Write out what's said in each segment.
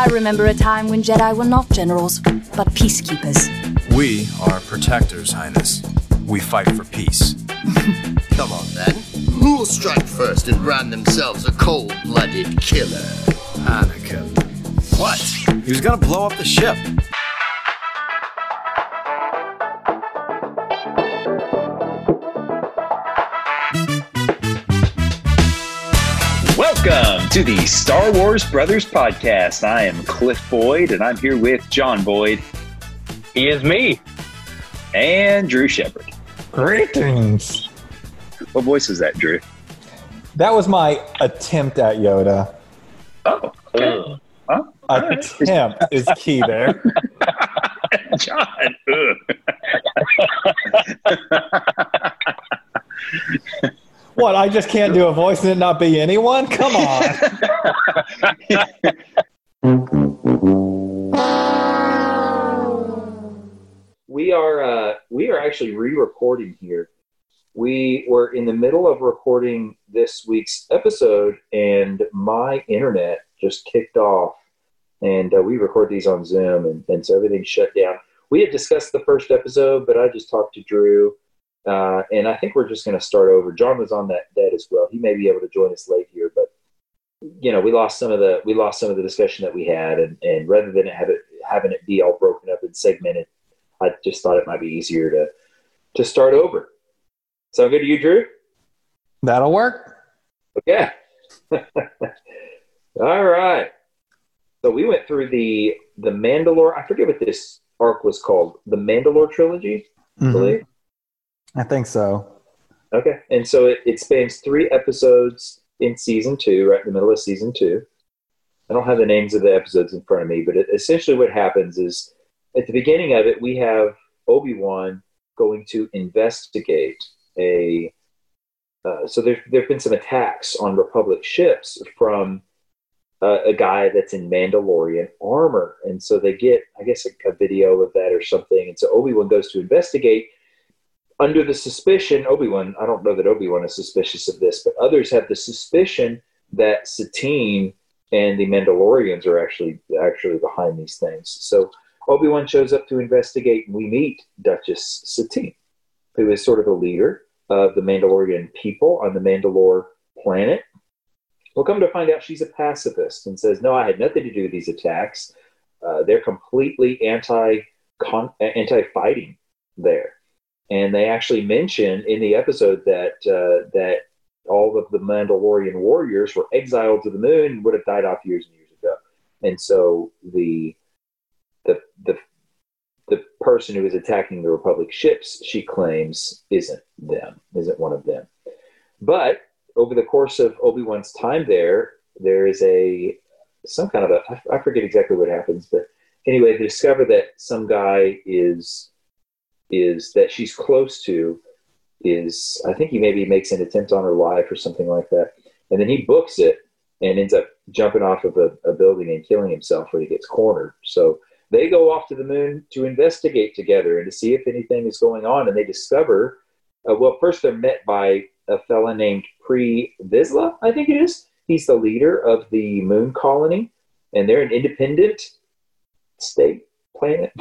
I remember a time when Jedi were not generals, but peacekeepers. We are protectors, Highness. We fight for peace. Come on, then. Who'll strike first and brand themselves a cold-blooded killer? Anakin. What? He was gonna blow up the ship. Welcome to the Star Wars Brothers Podcast. I am Cliff Boyd, and I'm here with John Boyd. He is me. And Drew Shepherd. Greetings. What voice is that, Drew? That was my attempt at Yoda. Oh, okay. Attempt is key there. John. What, I just can't do a voice and it not be anyone? Come on. We are actually re-recording here. We were in the middle of recording this week's episode, and my internet just kicked off. And we record these on Zoom, and so everything shut down. We had discussed the first episode, but I just talked to Drew. And I think we're just going to start over. John was on that as well. He may be able to join us late here, but you know, we lost some of the discussion that we had, and rather than having it be all broken up and segmented, I just thought it might be easier to start over. Sound good to you, Drew? That'll work. Okay. All right. So we went through the Mandalore. I forget what this arc was called. The Mandalore Trilogy, I believe. I think so. Okay. And so it spans 3 episodes in season 2, right in the middle of season 2. I don't have the names of the episodes in front of me, but essentially what happens is at the beginning of it, we have Obi-Wan going to investigate so there have been some attacks on Republic ships from a guy that's in Mandalorian armor. And so they get, I guess, a video of that or something. And so Obi-Wan goes to investigate. Under the suspicion, Obi-Wan, I don't know that Obi-Wan is suspicious of this, but others have the suspicion that Satine and the Mandalorians are actually behind these things. So Obi-Wan shows up to investigate, and we meet Duchess Satine, who is sort of a leader of the Mandalorian people on the Mandalore planet. We'll come to find out she's a pacifist and says, no, I had nothing to do with these attacks. They're completely anti-fighting there. And they actually mention in the episode that all of the Mandalorian warriors were exiled to the moon and would have died off years and years ago. And so the person who is attacking the Republic ships, she claims, isn't one of them. But over the course of Obi-Wan's time there is I forget exactly what happens, but anyway, they discover that some guy is that she's close to is, I think he maybe makes an attempt on her life or something like that. And then he books it and ends up jumping off of a building and killing himself when he gets cornered. So they go off to the moon to investigate together and to see if anything is going on. And they discover, first they're met by a fella named Pre Vizsla, I think it is. He's the leader of the moon colony, and they're an independent state. Planet.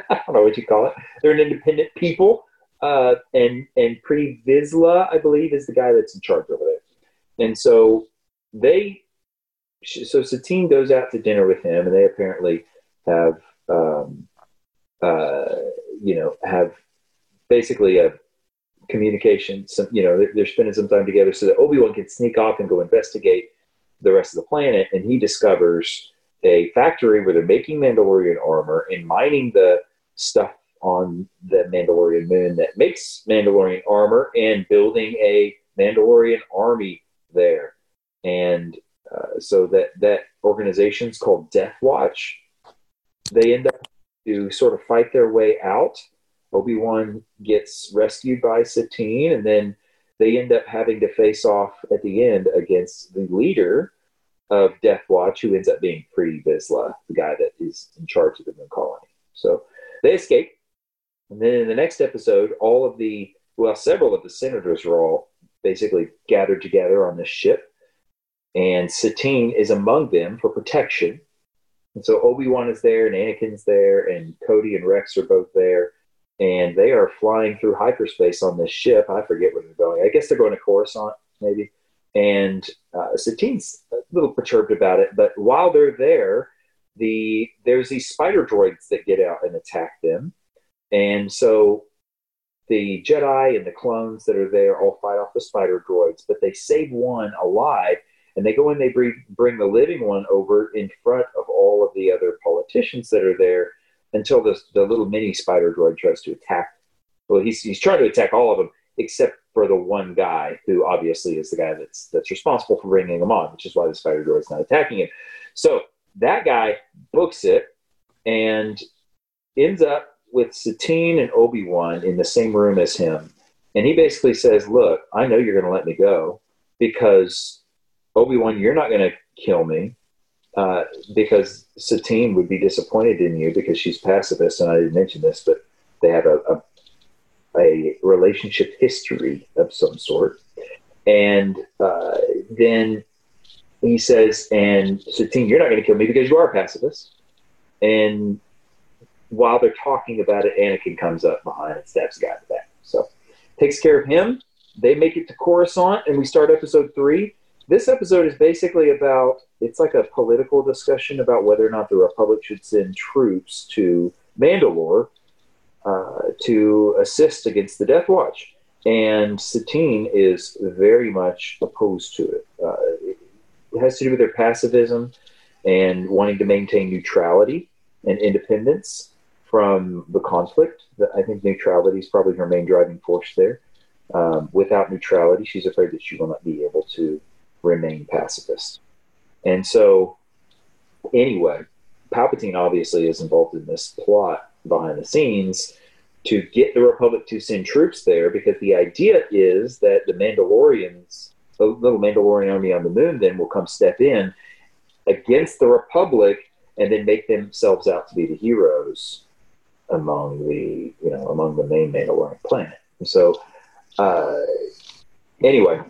I don't know what you call it. They're an independent people. And Pre Vizsla, I believe, is the guy that's in charge over there. And so Satine goes out to dinner with him, and they apparently have, have basically a communication. They're spending some time together so that Obi-Wan can sneak off and go investigate the rest of the planet. And he discovers a factory where they're making Mandalorian armor and mining the stuff on the Mandalorian moon that makes Mandalorian armor and building a Mandalorian army there. And so that organization's called Death Watch. They end up to sort of fight their way out. Obi-Wan gets rescued by Satine, and then they end up having to face off at the end against the leader of Death Watch, who ends up being Pre Vizsla, the guy that is in charge of the moon colony. So they escape, and then in the next episode, several of the senators are all basically gathered together on this ship, and Satine is among them for protection. And so Obi-Wan is there, and Anakin's there, and Cody and Rex are both there. And they are flying through hyperspace on this ship. I forget where they're going. I guess they're going to Coruscant, maybe. And Satine's a little perturbed about it. But while they're there, there's these spider droids that get out and attack them. And so the Jedi and the clones that are there all fight off the spider droids. But they save one alive. And they go and they bring the living one over in front of all of the other politicians that are there until the little mini spider droid tries to attack. Well, he's trying to attack all of them except for the one guy who obviously is the guy that's responsible for bringing them on, which is why the spider droid's not attacking him. So that guy books it and ends up with Satine and Obi-Wan in the same room as him. And he basically says, look, I know you're going to let me go because... Obi-Wan, you're not going to kill me because Satine would be disappointed in you because she's pacifist, and I didn't mention this, but they have a relationship history of some sort. And then he says, and Satine, you're not going to kill me because you are pacifist. And while they're talking about it, Anakin comes up behind and stabs the guy in the back. So takes care of him. They make it to Coruscant, and we start episode 3. This episode is basically about, it's like a political discussion about whether or not the Republic should send troops to Mandalore to assist against the Death Watch. And Satine is very much opposed to it. It has to do with their pacifism and wanting to maintain neutrality and independence from the conflict. I think neutrality is probably her main driving force there. Without neutrality, she's afraid that she will not be able to remain pacifist. And so, anyway, Palpatine obviously is involved in this plot behind the scenes to get the Republic to send troops there, because the idea is that the Mandalorians, the little Mandalorian army on the moon, then will come step in against the Republic and then make themselves out to be the heroes among the, you know, among the main Mandalorian planet. And so, anyway,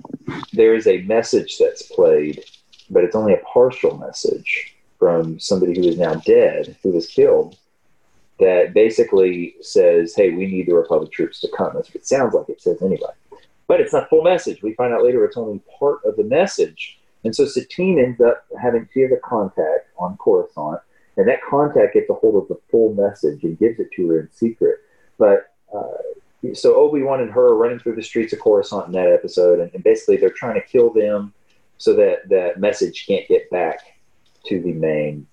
there is a message that's played, but it's only a partial message from somebody who is now dead, who was killed, that basically says, hey, we need the Republic troops to come. That's what it sounds like it says anyway. But it's not full message. We find out later it's only part of the message. And so Satine ends up having she has a contact on Coruscant, and that contact gets a hold of the full message and gives it to her in secret. But... So Obi-Wan and her are running through the streets of Coruscant in that episode, and basically they're trying to kill them so that that message can't get back to the main,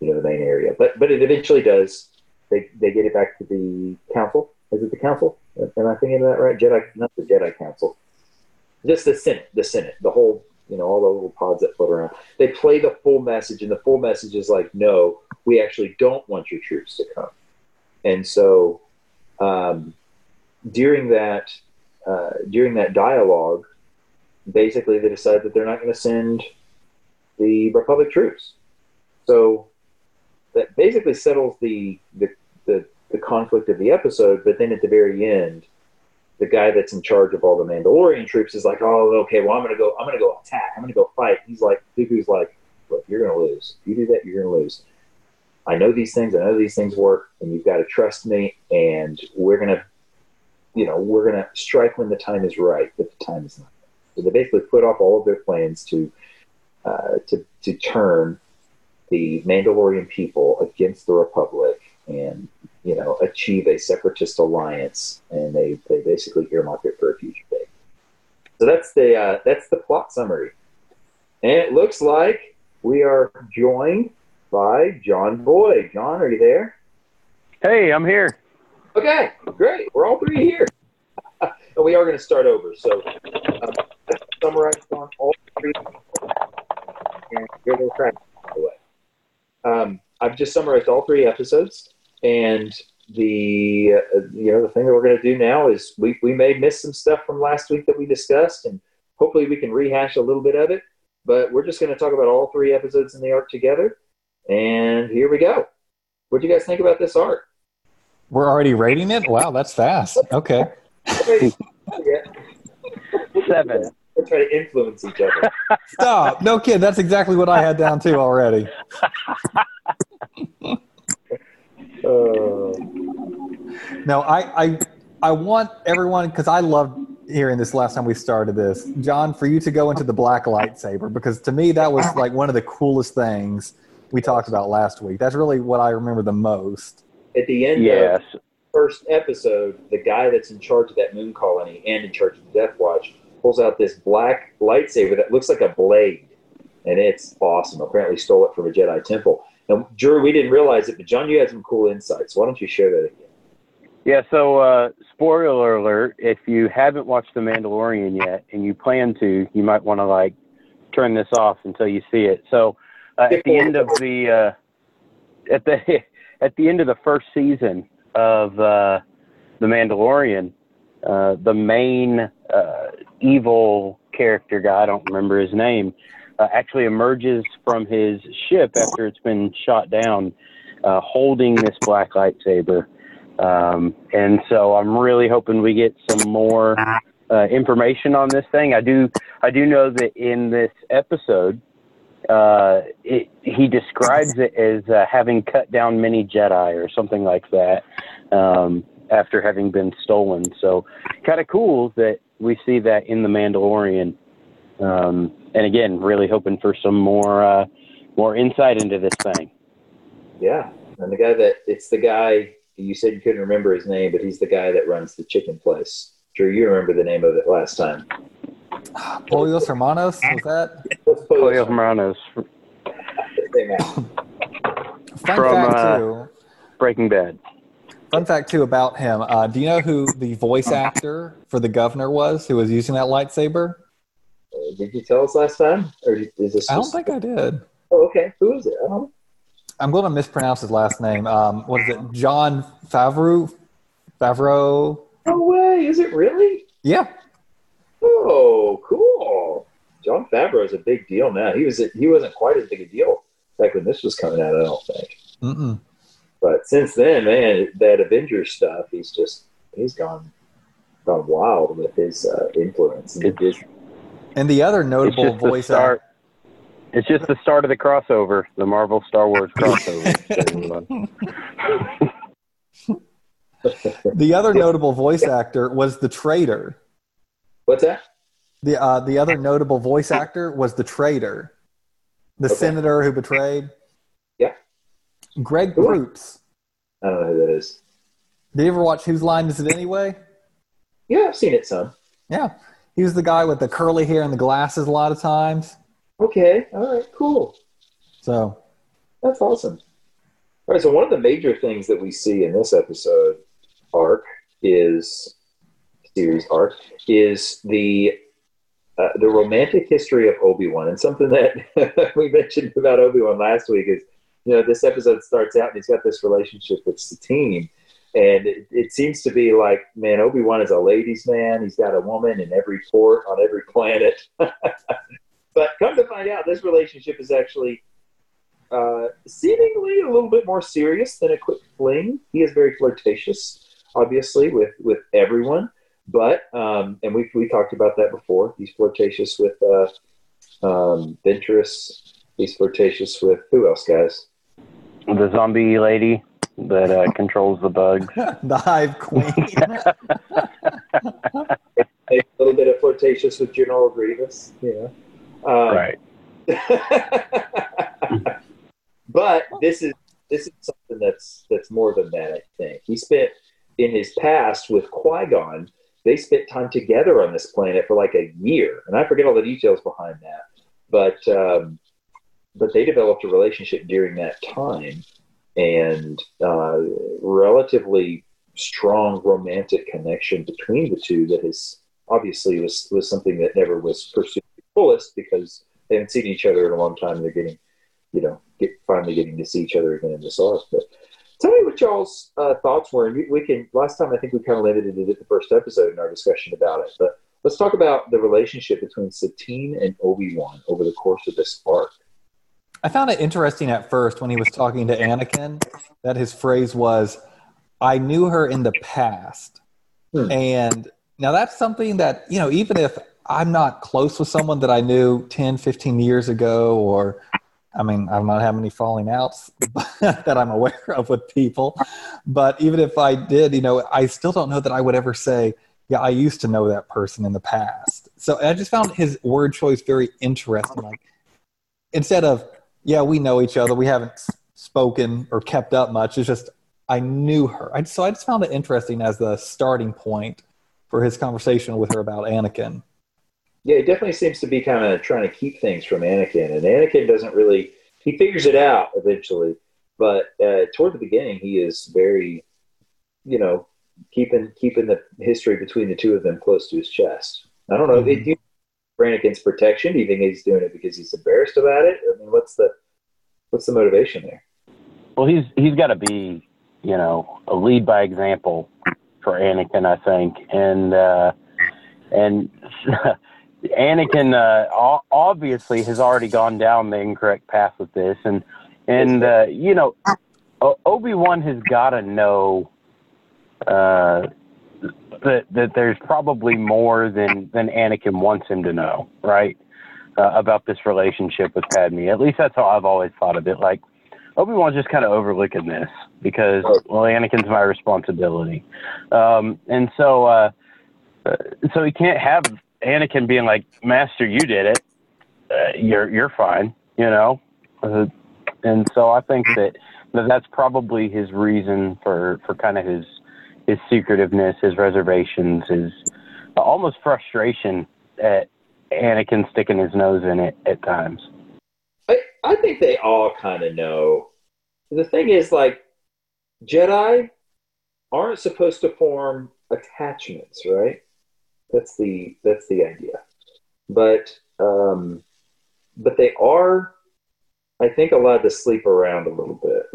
you know, the main area. But it eventually does. They get it back to the council. Is it the council? Am I thinking of that right? Jedi, not the Jedi Council. Just the Senate, the whole, you know, all the little pods that float around. They play the full message, and the full message is like, no, we actually don't want your troops to come. And so, During that dialogue, basically they decide that they're not going to send the Republic troops. So that basically settles the conflict of the episode. But then at the very end, the guy that's in charge of all the Mandalorian troops is like, "Oh, okay. Well, I'm going to go attack. I'm going to go fight." He's like, "Dooku's like, look, you're going to lose. If you do that, you're going to lose. I know these things. I know these things work, and you've got to trust me. And we're going to." You know, we're going to strike when the time is right, but the time is not right. So they basically put off all of their plans to turn the Mandalorian people against the Republic and, you know, achieve a separatist alliance. And they basically earmark it for a future day. So that's the plot summary. And it looks like we are joined by John Boyd. John, are you there? Hey, I'm here. Okay, great. We're all three here. And we are going to start over. So, summarize on all three. And you're going to try, by the way. I've just summarized all three episodes. And the thing that we're going to do now is we may miss some stuff from last week that we discussed. And hopefully we can rehash a little bit of it. But we're just going to talk about all three episodes in the arc together. And here we go. What do you guys think about this arc? We're already rating it? Wow, that's fast. Okay. 7. We're trying to influence each other. Stop. No kidding. That's exactly what I had down too already. No, I want everyone, because I loved hearing this last time we started this, John, for you to go into the black lightsaber, because to me that was like one of the coolest things we talked about last week. That's really what I remember the most. At the end of the first episode, the guy that's in charge of that moon colony and in charge of the Death Watch pulls out this black lightsaber that looks like a blade, and it's awesome. Apparently stole it from a Jedi temple. Now, Drew, we didn't realize it, but John, you had some cool insights. Why don't you share that again? Yeah, so spoiler alert, if you haven't watched The Mandalorian yet and you plan to, you might want to, like, turn this off until you see it. So at the end of the at the end of the first season of The Mandalorian, the main evil character guy, I don't remember his name, actually emerges from his ship after it's been shot down, holding this black lightsaber. And so I'm really hoping we get some more information on this thing. I do know that in this episode, he describes it as having cut down many Jedi or something like that, after having been stolen. So kind of cool that we see that in The Mandalorian. And again, really hoping for some more insight into this thing. Yeah, and the guy. You said you couldn't remember his name, but he's the guy that runs the chicken place. Drew, you remember the name of it last time. Pollos Hermanos, was that? Pollos Hermanos. Fun fact, too. Breaking Bad. Fun fact, too, about him. Do you know who the voice actor for the governor was who was using that lightsaber? Did you tell us last time? Or is this? I don't think I did. Oh, okay. Who is it? I don't know. I'm going to mispronounce his last name. What is it? John Favreau? Favreau? No way. Is it really? Yeah. Oh, cool. John Favreau is a big deal now. He wasn't quite as big a deal back when this was coming out, I don't think. Mm-mm. But since then, man, that Avengers stuff, he's gone wild with his influence. And the other notable voice actor. It's just the start of the crossover, the Marvel Star Wars crossover. The other notable voice actor was the traitor. What's that? The other notable voice actor was the traitor, the senator who betrayed. Yeah. Greg Proops. I don't know who that is. Did you ever watch Whose Line Is It Anyway? Yeah, I've seen it some. Yeah, he was the guy with the curly hair and the glasses a lot of times. Okay, all right, cool. So that's awesome. All right, so one of the major things that we see in this episode is the romantic history of Obi-Wan, and something that we mentioned about Obi-Wan last week is, you know, this episode starts out and he's got this relationship with Satine, and it seems to be like, man, Obi-Wan is a ladies' man. He's got a woman in every port on every planet. But come to find out, this relationship is actually seemingly a little bit more serious than a quick fling. He is very flirtatious, obviously, with everyone. But and we talked about that before. He's flirtatious with Ventress. He's flirtatious with who else, guys? The zombie lady that controls the bugs. The Hive Queen. A little bit of flirtatious with General Grievous. Yeah. Right. But this is something that's more than that, I think. He spent, in his past with Qui-Gon, they spent time together on this planet for like a year. And I forget all the details behind that. But they developed a relationship during that time, and relatively strong romantic connection between the two that is obviously was something that never was pursued fullest, because they haven't seen each other in a long time, and they're finally getting to see each other again in this arc. But tell me what y'all's thoughts were. And last time I think we kind of limited it at the first episode in our discussion about it, but let's talk about the relationship between Satine and Obi-Wan over the course of this arc. I found it interesting at first when he was talking to Anakin that his phrase was, "I knew her in the past," and now that's something that, you know, even if I'm not close with someone that I knew 10, 15 years ago, or I mean, I don't know how many falling outs that I'm aware of with people, but even if I did, you know, I still don't know that I would ever say, yeah, I used to know that person in the past. So I just found his word choice very interesting. Like, instead of, yeah, we know each other, we haven't spoken or kept up much, it's just, I knew her. So I just found it interesting as the starting point for his conversation with her about Anakin. Yeah, he definitely seems to be kind of trying to keep things from Anakin, and Anakin doesn't really, he figures it out eventually, but toward the beginning, he is very, you know, keeping the history between the two of them close to his chest. I don't know, do you think for Anakin's protection, do you think he's doing it because he's embarrassed about it? I mean, what's the motivation there? Well, he's got to be, you know, a lead by example for Anakin, I think, and Anakin obviously has already gone down the incorrect path with this, and you know, Obi-Wan has got to know that there's probably more than Anakin wants him to know, right? About this relationship with Padme. At least that's how I've always thought of it. Like, Obi-Wan's just kind of overlooking this because, well, Anakin's my responsibility, and so he can't have Anakin being like, "Master, you did it. You're fine," you know. And so I think that that's probably his reason for kind of his secretiveness, his reservations, his almost frustration at Anakin sticking his nose in it at times. I think they all kind of know. The thing is, like, Jedi aren't supposed to form attachments, right? That's the idea. But they are, I think, allowed to sleep around a little bit.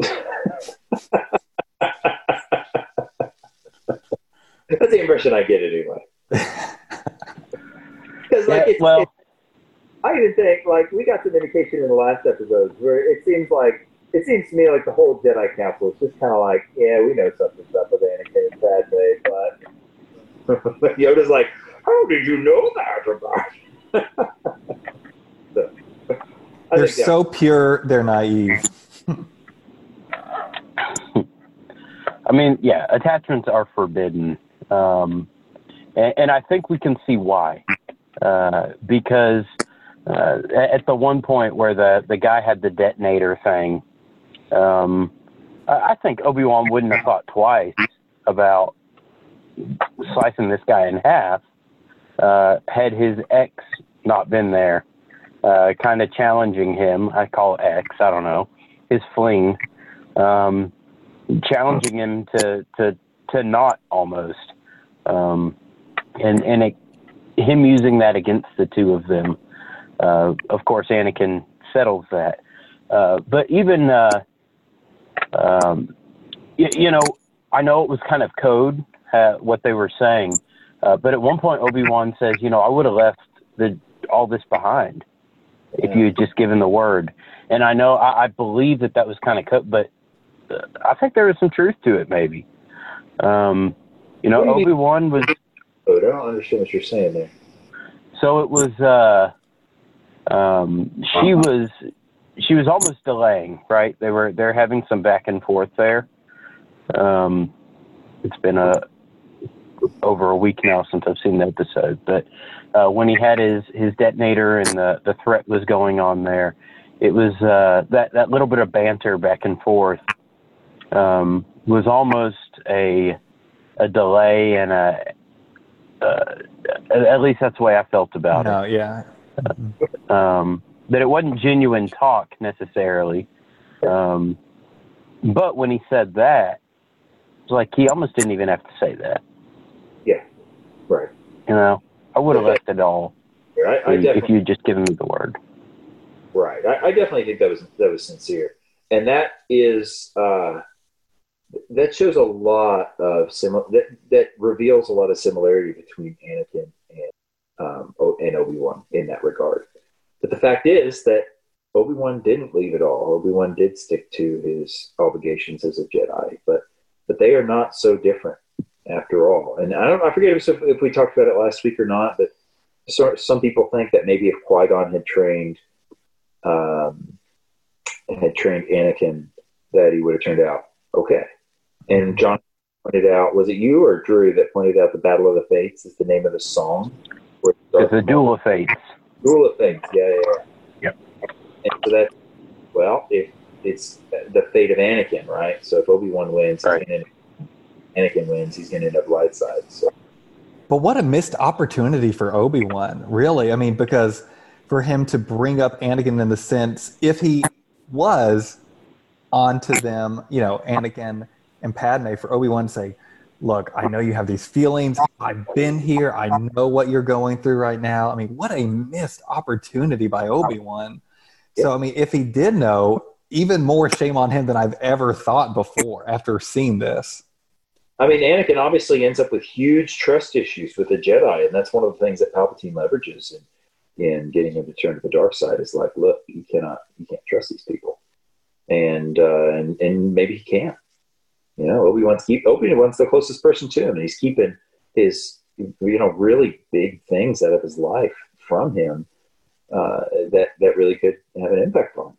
That's the impression I get anyway. Because, like, I even think, like, we got some indication in the last episode where it seems to me like the whole Jedi Council is just kind of like, yeah, we know something's up with Anakin and Padme, but Yoda's like, how did you know that about? So, they're so pure, they're naive. I mean, yeah, attachments are forbidden, and I think we can see why, because. At the one point where the guy had the detonator thing, I think Obi-Wan wouldn't have thought twice about slicing this guy in half had his ex not been there, kind of challenging him. I call it ex, I don't know, his fling, challenging him to not almost, and him using that against the two of them. Of course, Anakin settles that. But even, you know, I know it was kind of code, what they were saying. But at one point, Obi-Wan says, you know, I would have left all this behind if you had just given the word. And I know, I believe that was kind of code, but I think there was some truth to it, maybe. You know, Obi-Wan was... I don't understand what you're saying there. So it was... she was almost delaying, right? They're having some back and forth there. It's been over a week now since I've seen the episode, but when he had his detonator and the threat was going on there, it was that little bit of banter back and forth was almost a delay and at least that's the way I felt about it. Oh yeah. That it wasn't genuine talk necessarily, but when he said that, it's like he almost didn't even have to say that. Yeah, right. You know, I would have left it all if you'd just given me the word. Right. I definitely think that was sincere, and that is that shows a lot of that reveals a lot of similarity between Anakin and Obi-Wan in that regard. But the fact is that Obi-Wan didn't leave it all. Obi-Wan did stick to his obligations as a Jedi, but they are not so different after all. And I forget if we talked about it last week or not, but some people think that maybe if Qui-Gon had trained and had trained Anakin, that he would have turned out okay. And John pointed out, was it you or Drew that pointed out the Battle of the Fates is the name of the song? It's the Duel of Fates. Duel of Fates, yeah. Yep. And so that, well, if it's the fate of Anakin, right? So if Obi-Wan wins, right, Anakin wins, he's going to end up light side. So. But what a missed opportunity for Obi-Wan, really. I mean, because for him to bring up Anakin in the sense, if he was onto them, you know, Anakin and Padme, for Obi-Wan to say, look, I know you have these feelings. I've been here. I know what you're going through right now. I mean, what a missed opportunity by Obi-Wan. Yeah. So, I mean, if he did know, even more shame on him than I've ever thought before after seeing this. I mean, Anakin obviously ends up with huge trust issues with the Jedi, and that's one of the things that Palpatine leverages in getting him to turn to the dark side. Is like, look, he can't trust these people, and maybe he can. You know, Obi-Wan's the closest person to him, and he's keeping his, you know, really big things out of his life from him that really could have an impact on him.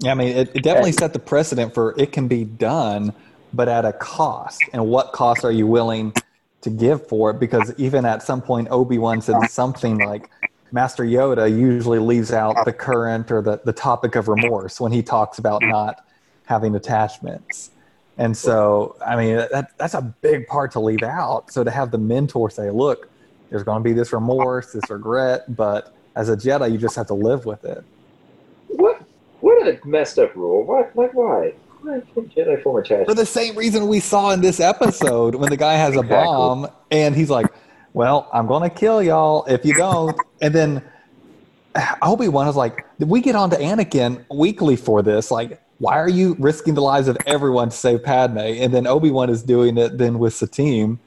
Yeah, I mean, it definitely set the precedent for it can be done, but at a cost. And what cost are you willing to give for it? Because even at some point, Obi-Wan said something like, Master Yoda usually leaves out the current or the topic of remorse when he talks about not having attachments. And so, I mean, that's a big part to leave out. So to have the mentor say, look, there's going to be this remorse, this regret, but as a Jedi, you just have to live with it. What a messed up rule. Why? Jedi form attachment. For the same reason we saw in this episode when the guy has a bomb and he's like, well, I'm going to kill y'all if you don't. And then Obi-Wan was like, we get on to Anakin weekly for this. Like, why are you risking the lives of everyone to save Padme? And then Obi-Wan is doing it then with Satine.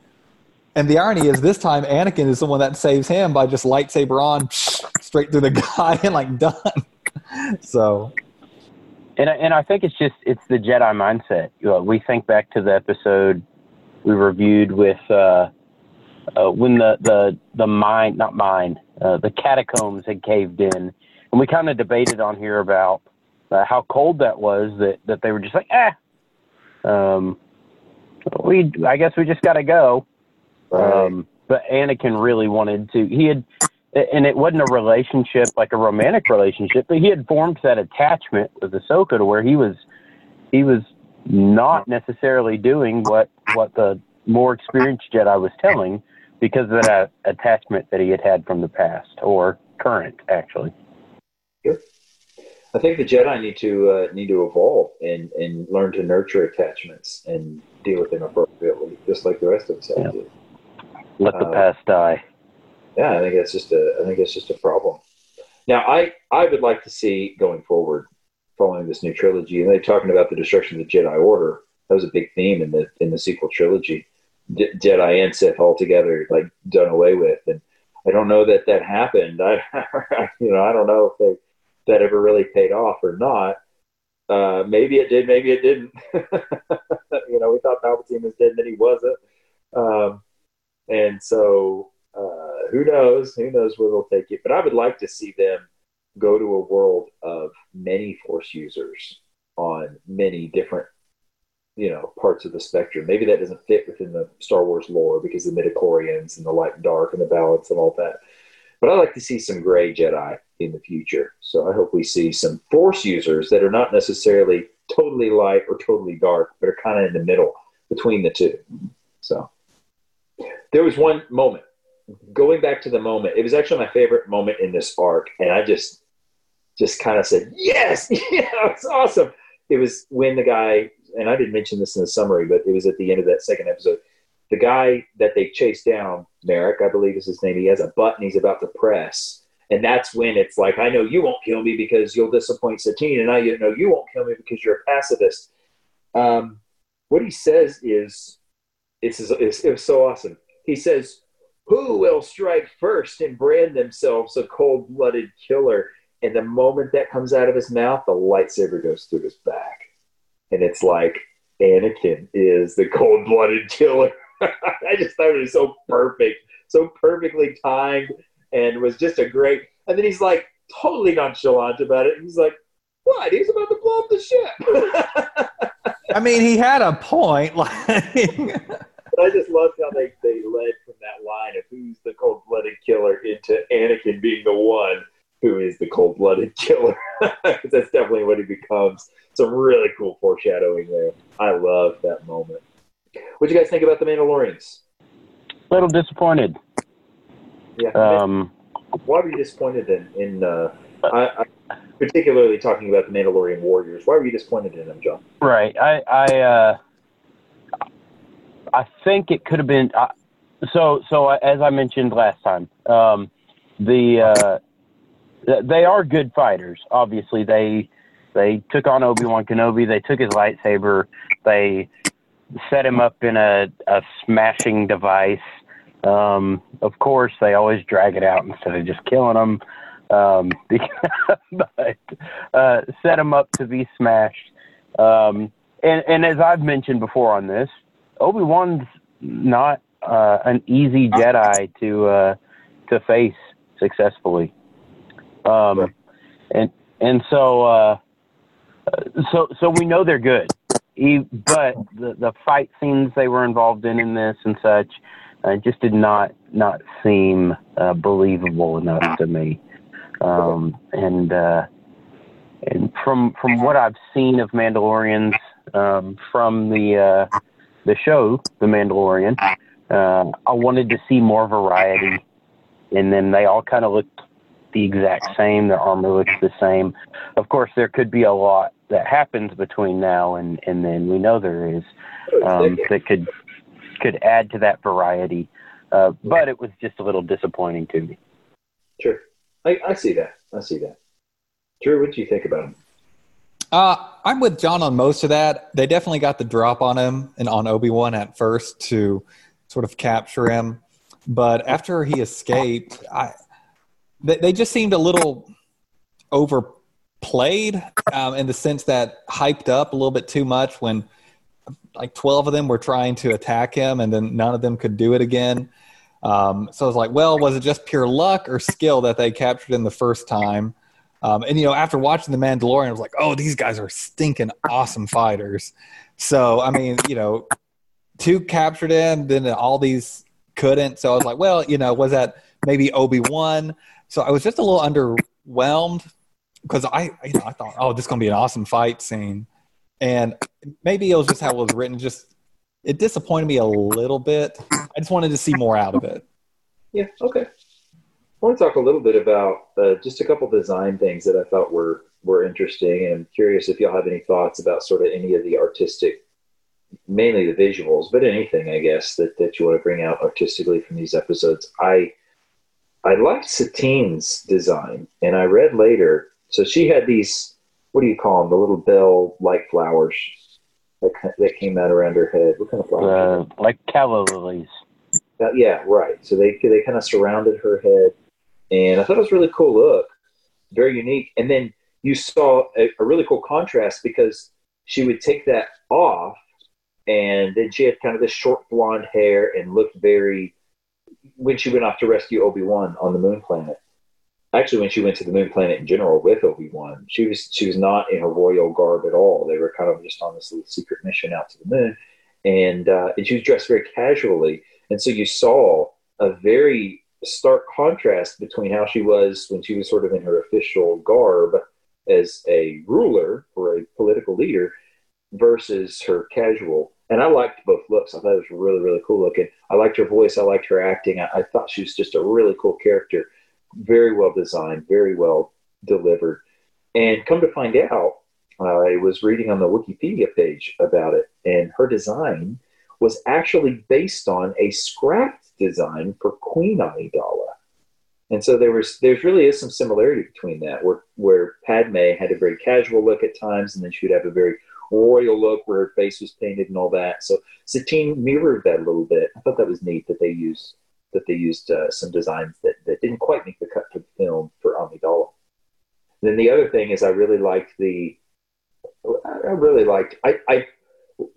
And the irony is this time Anakin is the one that saves him by just lightsaber on straight through the guy and like done. So, and I think it's the Jedi mindset. You know, we think back to the episode we reviewed with when the catacombs had caved in, and we kind of debated on here about how cold that was. That they were just like, I guess we just got to go. But Anakin really wanted to. And it wasn't a relationship, like a romantic relationship, but he had formed that attachment with Ahsoka to where he was not necessarily doing what the more experienced Jedi was telling because of that attachment that he had from the past, or current, actually. Sure. I think the Jedi need to evolve and learn to nurture attachments and deal with them appropriately, just like the rest of us have to. Let the past die. Yeah, I think it's just a problem. Now, I would like to see going forward, following this new trilogy, and they're talking about the destruction of the Jedi Order. That was a big theme in the sequel trilogy. Jedi and Sith altogether, like, done away with. And I don't know that happened. I don't know if that ever really paid off or not. Maybe it did, maybe it didn't. You know, we thought Palpatine was dead, and then he wasn't. And so. Who knows? Who knows where they'll take it? But I would like to see them go to a world of many Force users on many different, you know, parts of the spectrum. Maybe that doesn't fit within the Star Wars lore because of the midichlorians and the light and dark and the balance and all that. But I like to see some gray Jedi in the future. So I hope we see some Force users that are not necessarily totally light or totally dark, but are kind of in the middle between the two. So there was one moment. Going back to the moment, it was actually my favorite moment in this arc, and I just kind of said, yes, yeah, it's awesome. It was when the guy, and I didn't mention this in the summary, but it was at the end of that second episode, the guy that they chased down, Merrick, I believe is his name, he has a button he's about to press, and that's when it's like, I know you won't kill me because you'll disappoint Satine, and I know you won't kill me because you're a pacifist. What he says is, it was so awesome. He says, who will strike first and brand themselves a cold-blooded killer? And the moment that comes out of his mouth, the lightsaber goes through his back. And it's like, Anakin is the cold-blooded killer. I just thought it was so perfect, so perfectly timed, and was just a great... And then he's like, totally nonchalant about it. He's like, what? He's about to blow up the ship. I mean, he had a point. Like, I just loved how they led from that line of who's the cold-blooded killer into Anakin being the one who is the cold-blooded killer. That's definitely what he becomes. Some really cool foreshadowing there. I love that moment. What do you guys think about the Mandalorians? A little disappointed. Yeah. Why were you disappointed in particularly talking about the Mandalorian warriors? Why were you disappointed in them, John? Right. I think it could have been. So as I mentioned last time, they are good fighters. Obviously, they took on Obi-Wan Kenobi. They took his lightsaber. They set him up in a smashing device. Of course, they always drag it out instead of just killing him. But set him up to be smashed. And as I've mentioned before on this, Obi-Wan's not an easy Jedi to face successfully. So we know they're good. But the fight scenes they were involved in this and such just did not seem believable enough to me. And from what I've seen of Mandalorians from the show, The Mandalorian, I wanted to see more variety. And then they all kind of looked the exact same. Their armor looks the same. Of course, there could be a lot that happens between now and then. We know there is that could add to that variety. But it was just a little disappointing to me. Sure. I see that. Drew, what do you think about him? I'm with John on most of that. They definitely got the drop on him and on Obi-Wan at first to sort of capture him. But after he escaped, they just seemed a little overplayed in the sense that hyped up a little bit too much when like 12 of them were trying to attack him and then none of them could do it again. So I was like, well, was it just pure luck or skill that they captured him the first time? And, you know, after watching The Mandalorian, I was like, oh, these guys are stinking awesome fighters. So, I mean, you know, two captured him, then all these couldn't. So I was like, well, you know, was that maybe Obi-Wan? So I was just a little underwhelmed because I thought, oh, this is going to be an awesome fight scene. And maybe it was just how it was written, just it disappointed me a little bit. I just wanted to see more out of it. Yeah, okay. I want to talk a little bit about just a couple design things that I thought were interesting, and I'm curious if y'all have any thoughts about sort of any of the artistic, mainly the visuals, but anything, I guess, that you want to bring out artistically from these episodes. I liked Satine's design, and I read later, so she had these, what do you call them, the little bell-like flowers that came out around her head. What kind of flowers? Like calla lilies. Yeah, right. So they kind of surrounded her head, and I thought it was a really cool look, very unique. And then you saw a really cool contrast because she would take that off, and then she had kind of this short blonde hair and looked very – when she went off to rescue Obi-Wan on the moon planet. Actually, when she went to the moon planet in general with Obi-Wan, she was not in her royal garb at all. They were kind of just on this little secret mission out to the moon, and she was dressed very casually. And so you saw a very stark contrast between how she was when she was sort of in her official garb as a ruler or a political leader versus her casual. And I liked both looks. I thought it was really, really cool looking. I liked her voice. I liked her acting. I thought she was just a really cool character. Very well designed, very well delivered. And come to find out, I was reading on the Wikipedia page about it, and her design was actually based on a scrapped design for Queen Amidala. And so there really is some similarity between that, where Padme had a very casual look at times, and then she would have a very royal look where her face was painted and all that. So Satine mirrored that a little bit. I thought that was neat that they used some designs that didn't quite make the cut for the film for Amidala. Then the other thing is I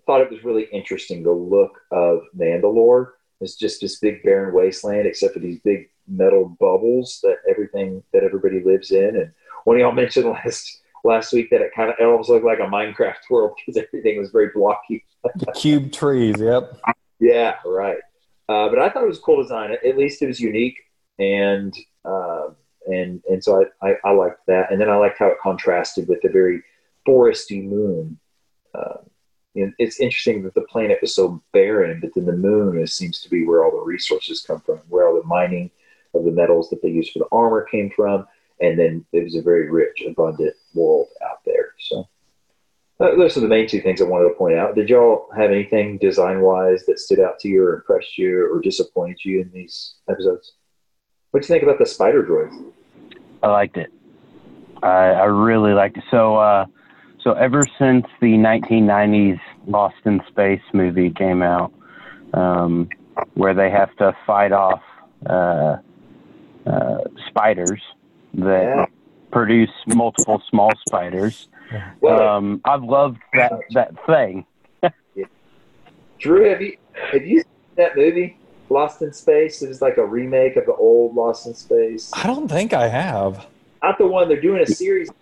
thought it was really interesting, the look of Mandalore. It's just this big barren wasteland, except for these big metal bubbles that everybody lives in. And one of y'all mentioned last last week that it almost looked like a Minecraft world because everything was very blocky. Cube trees, yep. Yeah, right. But I thought it was a cool design. At least it was unique, and so I liked that. And then I liked how it contrasted with the very foresty moon. And it's interesting that the planet was so barren, but then the moon seems to be where all the resources come from, where all the mining of the metals that they use for the armor came from, and then it was a very rich, abundant world out there. So those are the main two things I wanted to point out. Did y'all have anything design-wise that stood out to you or impressed you or disappointed you in these episodes? What do you think about the spider droids? I liked it. I really liked it. So ever since the 1990s Lost in Space movie came out, where they have to fight off spiders that produce multiple small spiders, I've loved that thing. Yeah. Drew, have you seen that movie, Lost in Space? It was like a remake of the old Lost in Space. I don't think I have. Not the one. They're doing a series on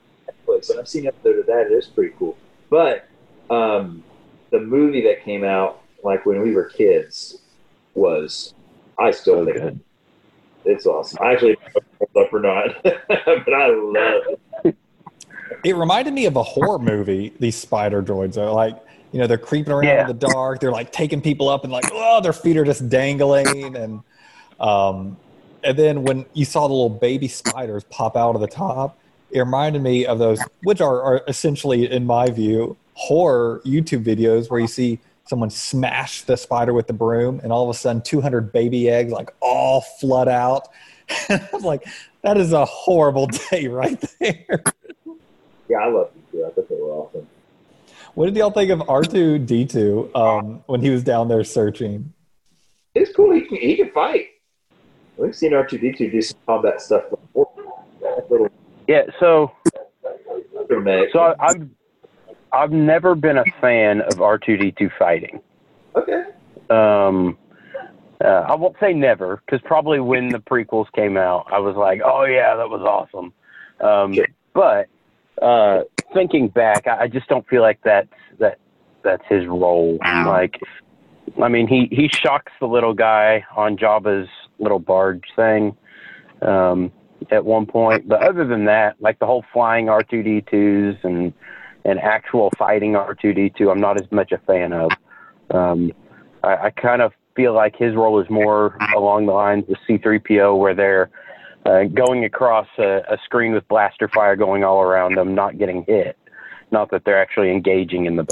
Netflix, and I've seen up there to that. It is pretty cool. But the movie that came out like when we were kids was, I still think good. It's awesome. I actually don't know if it's up or not, but I love it. It reminded me of a horror movie, these spider droids. They're like, they're creeping around in the dark. They're like taking people up and like, oh, their feet are just dangling. And then when you saw the little baby spiders pop out of the top, it reminded me of those, which are essentially, in my view, horror YouTube videos where you see someone smash the spider with the broom, and all of a sudden 200 baby eggs like all flood out. I was like, that is a horrible day right there. Yeah, I love them too. I thought they were awesome. What did y'all think of R2-D2 when he was down there searching? It's cool. He can fight. We've seen R2-D2 do some combat stuff before. I've never been a fan of R2-D2 fighting. Okay. I won't say never, because probably when the prequels came out, I was like, oh yeah, that was awesome. But thinking back, I just don't feel like that's his role. Like, I mean, he shocks the little guy on Jabba's little barge thing at one point. But other than that, like the whole flying R2-D2s and actual fighting R2-D2, I'm not as much a fan of. I kind of feel like his role is more along the lines of C-3PO, where they're going across a screen with blaster fire going all around them, not getting hit. Not that they're actually engaging in the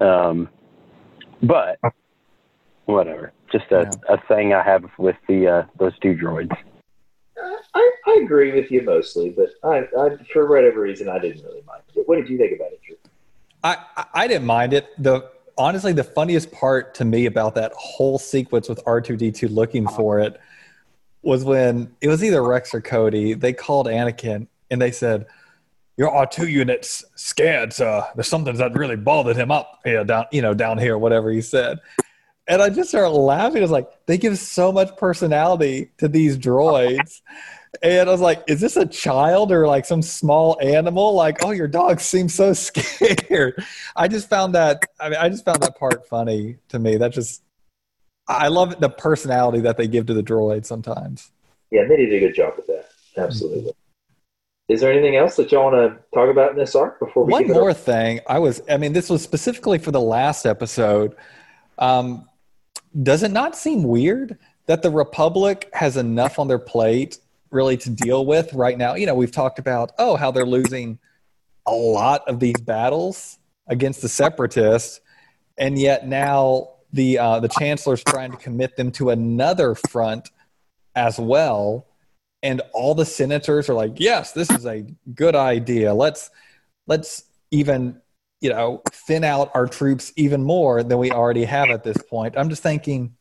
battle. But whatever. Just a thing I have with the those two droids. I agree with you mostly, but I for whatever reason, I didn't really mind it. What did you think about it, Drew? I didn't mind it. Honestly, the funniest part to me about that whole sequence with R2-D2 looking for it was when it was either Rex or Cody. They called Anakin, and they said, your R2 unit's scared, so there's something that really bothered him up here, down here, whatever he said. And I just started laughing. I was like, they give so much personality to these droids. And I was like, is this a child or like some small animal? Like, oh, your dog seems so scared. I just found that part funny to me. I love the personality that they give to the droids sometimes. Yeah, they did a good job with that. Absolutely. Mm-hmm. Is there anything else that y'all want to talk about in this arc before we get one more thing? This was specifically for the last episode. Does it not seem weird that the Republic has enough on their plate really to deal with right now? We've talked about, how they're losing a lot of these battles against the Separatists, and yet now the Chancellor's trying to commit them to another front as well, and all the senators are like, yes, this is a good idea. Let's even... thin out our troops even more than we already have at this point. I'm just thinking,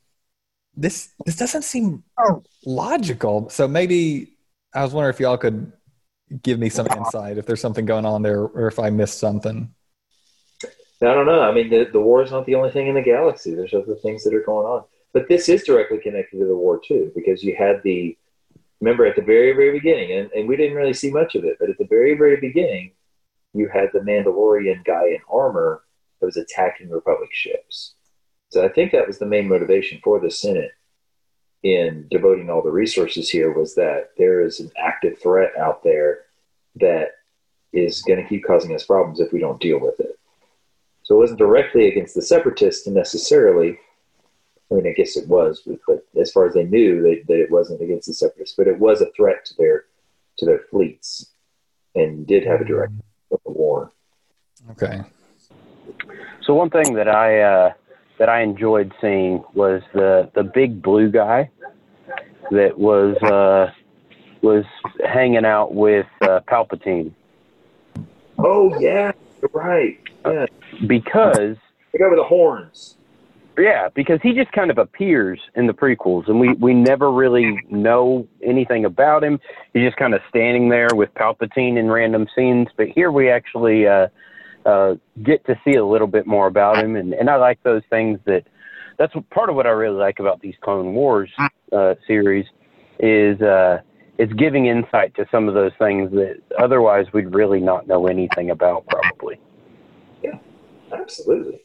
this doesn't seem logical. So maybe I was wondering if y'all could give me some insight if there's something going on there or if I missed something. I don't know. I mean, the war is not the only thing in the galaxy. There's other things that are going on. But this is directly connected to the war, too, because you had remember at the very, very beginning, and we didn't really see much of it, but at the very, very beginning, you had the Mandalorian guy in armor that was attacking Republic ships. So I think that was the main motivation for the Senate in devoting all the resources here, was that there is an active threat out there that is going to keep causing us problems if we don't deal with it. So it wasn't directly against the separatists necessarily. I mean, I guess it was, but as far as they knew, that it wasn't against the separatists, but it was a threat to their fleets, and did have a direct effect on the war. Okay. So one thing that I enjoyed seeing was the big blue guy that was hanging out with Palpatine. Oh yeah, you're right. Yeah. Because the guy with the horns. Yeah, because he just kind of appears in the prequels, and we never really know anything about him. He's just kind of standing there with Palpatine in random scenes, but here we actually get to see a little bit more about him, and I like those things. That's part of what I really like about these Clone Wars series is it's giving insight to some of those things that otherwise we'd really not know anything about, probably. Yeah, absolutely.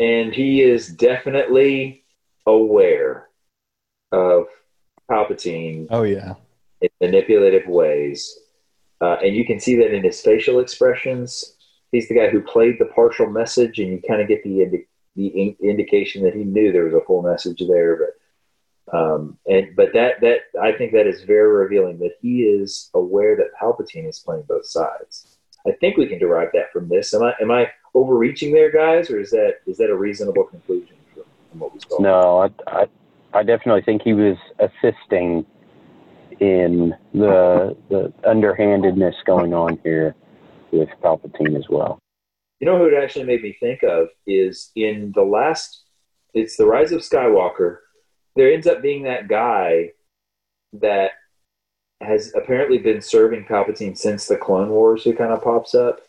And he is definitely aware of Palpatine. Oh, yeah. In manipulative ways. And you can see that in his facial expressions. He's the guy who played the partial message, and you kind of get the indication that he knew there was a full message there. But that I think that is very revealing, that he is aware that Palpatine is playing both sides. I think we can derive that from this. Am I overreaching there, guys, or is that a reasonable conclusion from what we saw? No, I definitely think he was assisting in the underhandedness going on here with Palpatine as well. You know who it actually made me think of is in the last, it's The Rise of Skywalker, there ends up being that guy that has apparently been serving Palpatine since the Clone Wars, who kind of pops up.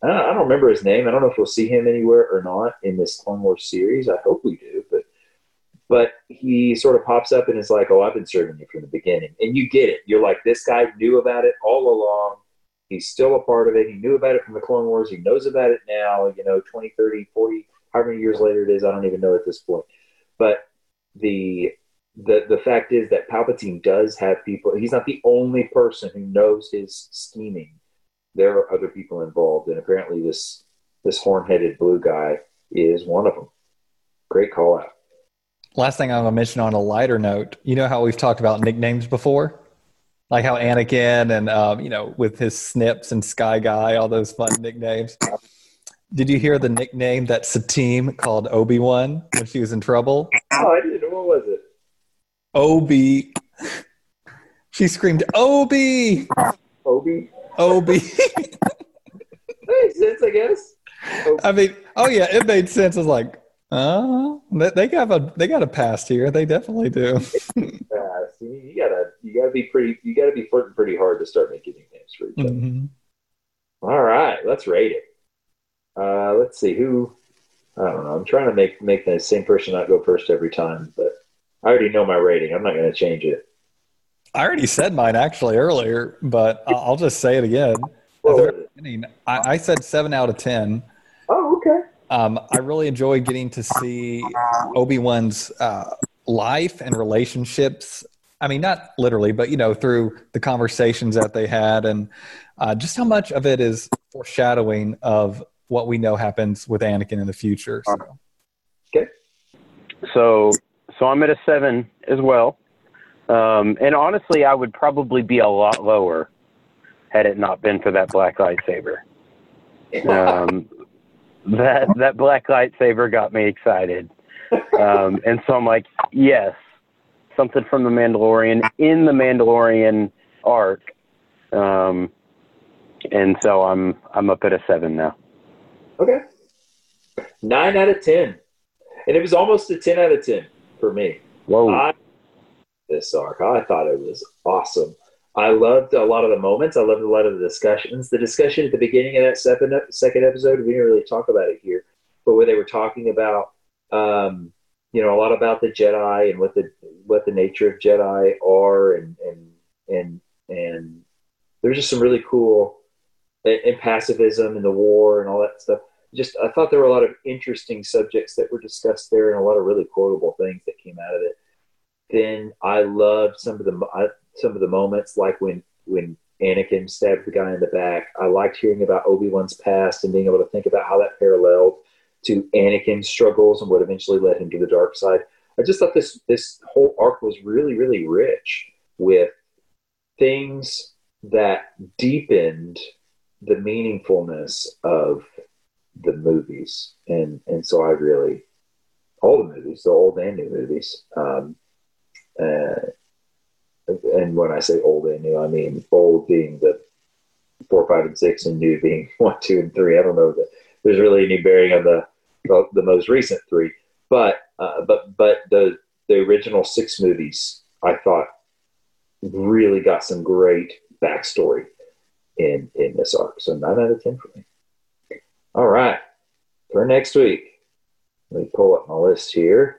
I don't remember his name. I don't know if we'll see him anywhere or not in this Clone Wars series. I hope we do, but he sort of pops up and is like, oh, I've been serving you from the beginning. And you get it. You're like, this guy knew about it all along. He's still a part of it. He knew about it from the Clone Wars. He knows about it now, 20, 30, 40, however many years later it is, I don't even know at this point. But the fact is that Palpatine does have people. He's not the only person who knows his scheming. There are other people involved, and apparently this horn-headed blue guy is one of them. Great call out. Last thing I'm going to mention on a lighter note, you know how we've talked about nicknames before? Like how Anakin and, with his Snips and Sky Guy, all those fun nicknames. Did you hear the nickname that Satine called Obi-Wan when she was in trouble? Oh, I didn't. What was it? Obi. She screamed, Obi! Obi? Obi. Made sense, I guess. Obi. I mean, oh yeah, it made sense. I was like, they got a past here. They definitely do. See, you gotta be flirting pretty hard to start making nicknames for each other. Mm-hmm. All right, let's rate it. Let's see who. I don't know. I'm trying to make the same person not go first every time, but I already know my rating. I'm not going to change it. I already said mine actually earlier, but I'll just say it again. I said 7 out of 10. Oh, okay. I really enjoy getting to see Obi-Wan's life and relationships. I mean, not literally, but through the conversations that they had, and just how much of it is foreshadowing of what we know happens with Anakin in the future. So. Okay. So I'm at a 7 as well. And honestly, I would probably be a lot lower had it not been for that black lightsaber. That black lightsaber got me excited. And so I'm like, yes, something from The Mandalorian in the Mandalorian arc. And so I'm up at a 7 now. Okay. 9 out of 10. And it was almost a 10 out of 10 for me. Whoa. This arc, I thought it was awesome. I loved a lot of the moments. I loved a lot of the discussions. The discussion at the beginning of that second episode, we didn't really talk about it here, but where they were talking about, a lot about the Jedi and what the nature of Jedi are, and there's just some really cool and pacifism and the war and all that stuff. Just, I thought there were a lot of interesting subjects that were discussed there and a lot of really quotable things that came out of it. Then I loved some of the moments, like when Anakin stabbed the guy in the back. I liked hearing about Obi-Wan's past and being able to think about how that paralleled to Anakin's struggles and what eventually led him to the dark side. I just thought this whole arc was really, really rich with things that deepened the meaningfulness of the movies. And so I really, all the movies, the old and new movies. And when I say old and new, I mean old being the 4, 5, and 6 and new being 1, 2, and 3. I don't know that there's really any bearing on the most recent 3, but the original 6 movies, I thought, really got some great backstory in this arc. So 9 out of 10 for me. All right. For next week, let me pull up my list here.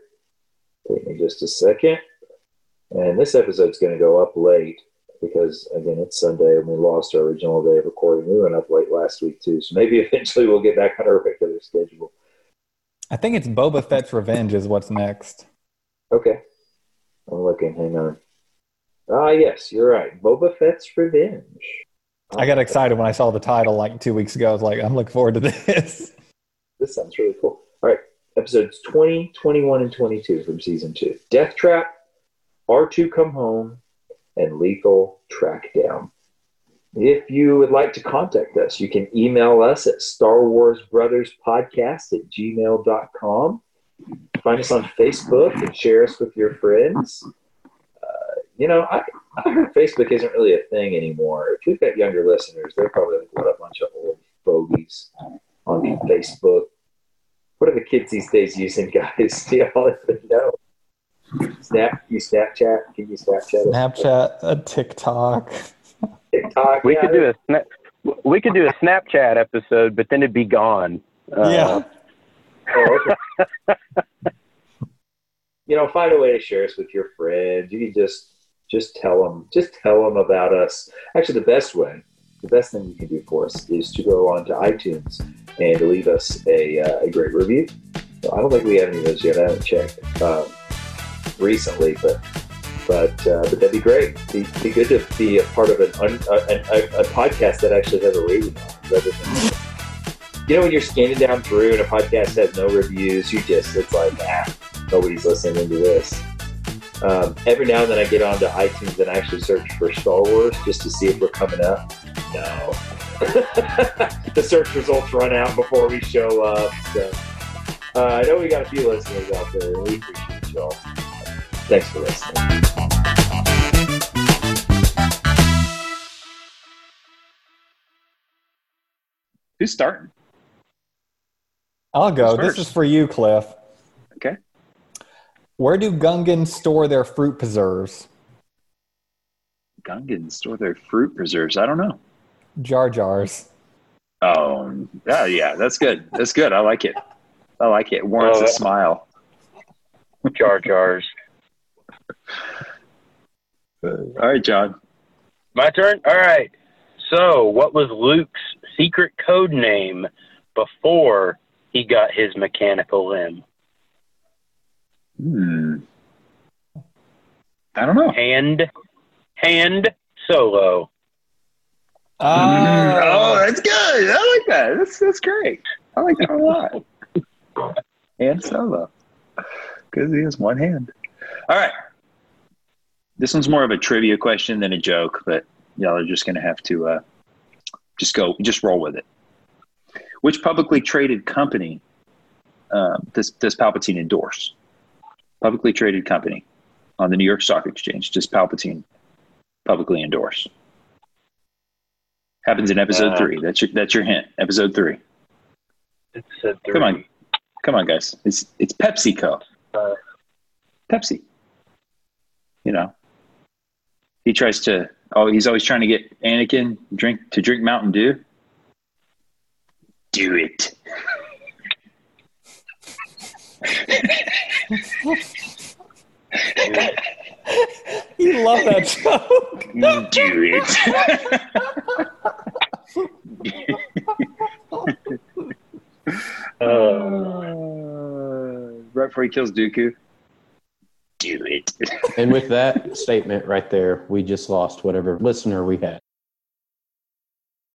Take me just a second. And this episode's going to go up late because, again, it's Sunday and we lost our original day of recording. We went up late last week, too. So maybe eventually we'll get back on our regular schedule. I think it's Boba Fett's Revenge is what's next. Okay. I'm looking. Hang on. Ah, yes, you're right. Boba Fett's Revenge. I got excited when I saw the title like 2 weeks ago. I was like, I'm looking forward to this. This sounds really cool. All right. Episodes 20, 21, and 22 from Season 2. Death Trap, R2 Come Home, and Lethal Trackdown. If you would like to contact us, you can email us at starwarsbrotherspodcast@gmail.com. Find us on Facebook and share us with your friends. I heard Facebook isn't really a thing anymore. If we've got younger listeners, they're probably like, what a bunch of old fogies on Facebook. What are the kids these days using, guys? Do y'all even know? Snapchat? Can you Snapchat? Snapchat, a TikTok. TikTok. We could do a Snapchat episode, but then it'd be gone. Okay. Find a way to share us with your friends. You can just tell them about us. Actually, the best thing you can do for us is to go on to iTunes and leave us a great review. So I don't think we have any of those yet. I haven't checked recently, but that'd be great. It'd be good to be a part of a podcast that actually has a rating on it, rather than when you're scanning down through and a podcast has no reviews, it's like, nobody's listening to this. Every now and then I get onto iTunes and I actually search for Star Wars just to see if we're coming up. No. The search results run out before we show up. So I know we got a few listeners out there. We appreciate y'all. Thanks for listening. Who's starting? I'll go. This is for you, Cliff. Okay. Where do Gungans store their fruit preserves? Gungans store their fruit preserves? I don't know. Jar Jars. Oh, yeah. That's good. That's good. I like it. It warrants a smile. Jar Jars. All right, John. My turn? All right. So, what was Luke's secret code name before he got his mechanical limb? I don't know. Hand Solo. Oh, that's good. I like that. That's great. I like that a lot. Hand Solo. Because he has one hand. All right. This one's more of a trivia question than a joke, but y'all are just going to have to just roll with it. Which publicly traded company does Palpatine endorse? Publicly traded company on the New York Stock Exchange. Does Palpatine publicly endorse? Happens in episode 3. That's your hint. Episode 3. It's 3. Come on, guys. It's PepsiCo. Pepsi. He tries to. Oh, he's always trying to get Anakin to drink Mountain Dew. Do it. You love that joke. Do it. right before he kills Dooku. Do it. And with that statement right there, we just lost whatever listener we had.